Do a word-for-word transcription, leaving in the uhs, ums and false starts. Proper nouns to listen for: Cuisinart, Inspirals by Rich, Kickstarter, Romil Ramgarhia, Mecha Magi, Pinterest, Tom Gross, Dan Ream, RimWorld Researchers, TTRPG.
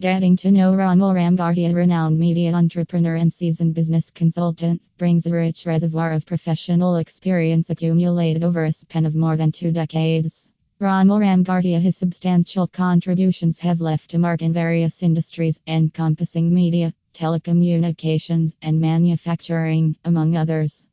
Getting to know Romil Ramgarhia, renowned media entrepreneur and seasoned business consultant, brings a rich reservoir of professional experience accumulated over a span of more than two decades. Romil Ramgarhia, his substantial contributions have left a mark in various industries, encompassing media, telecommunications, and manufacturing, among others.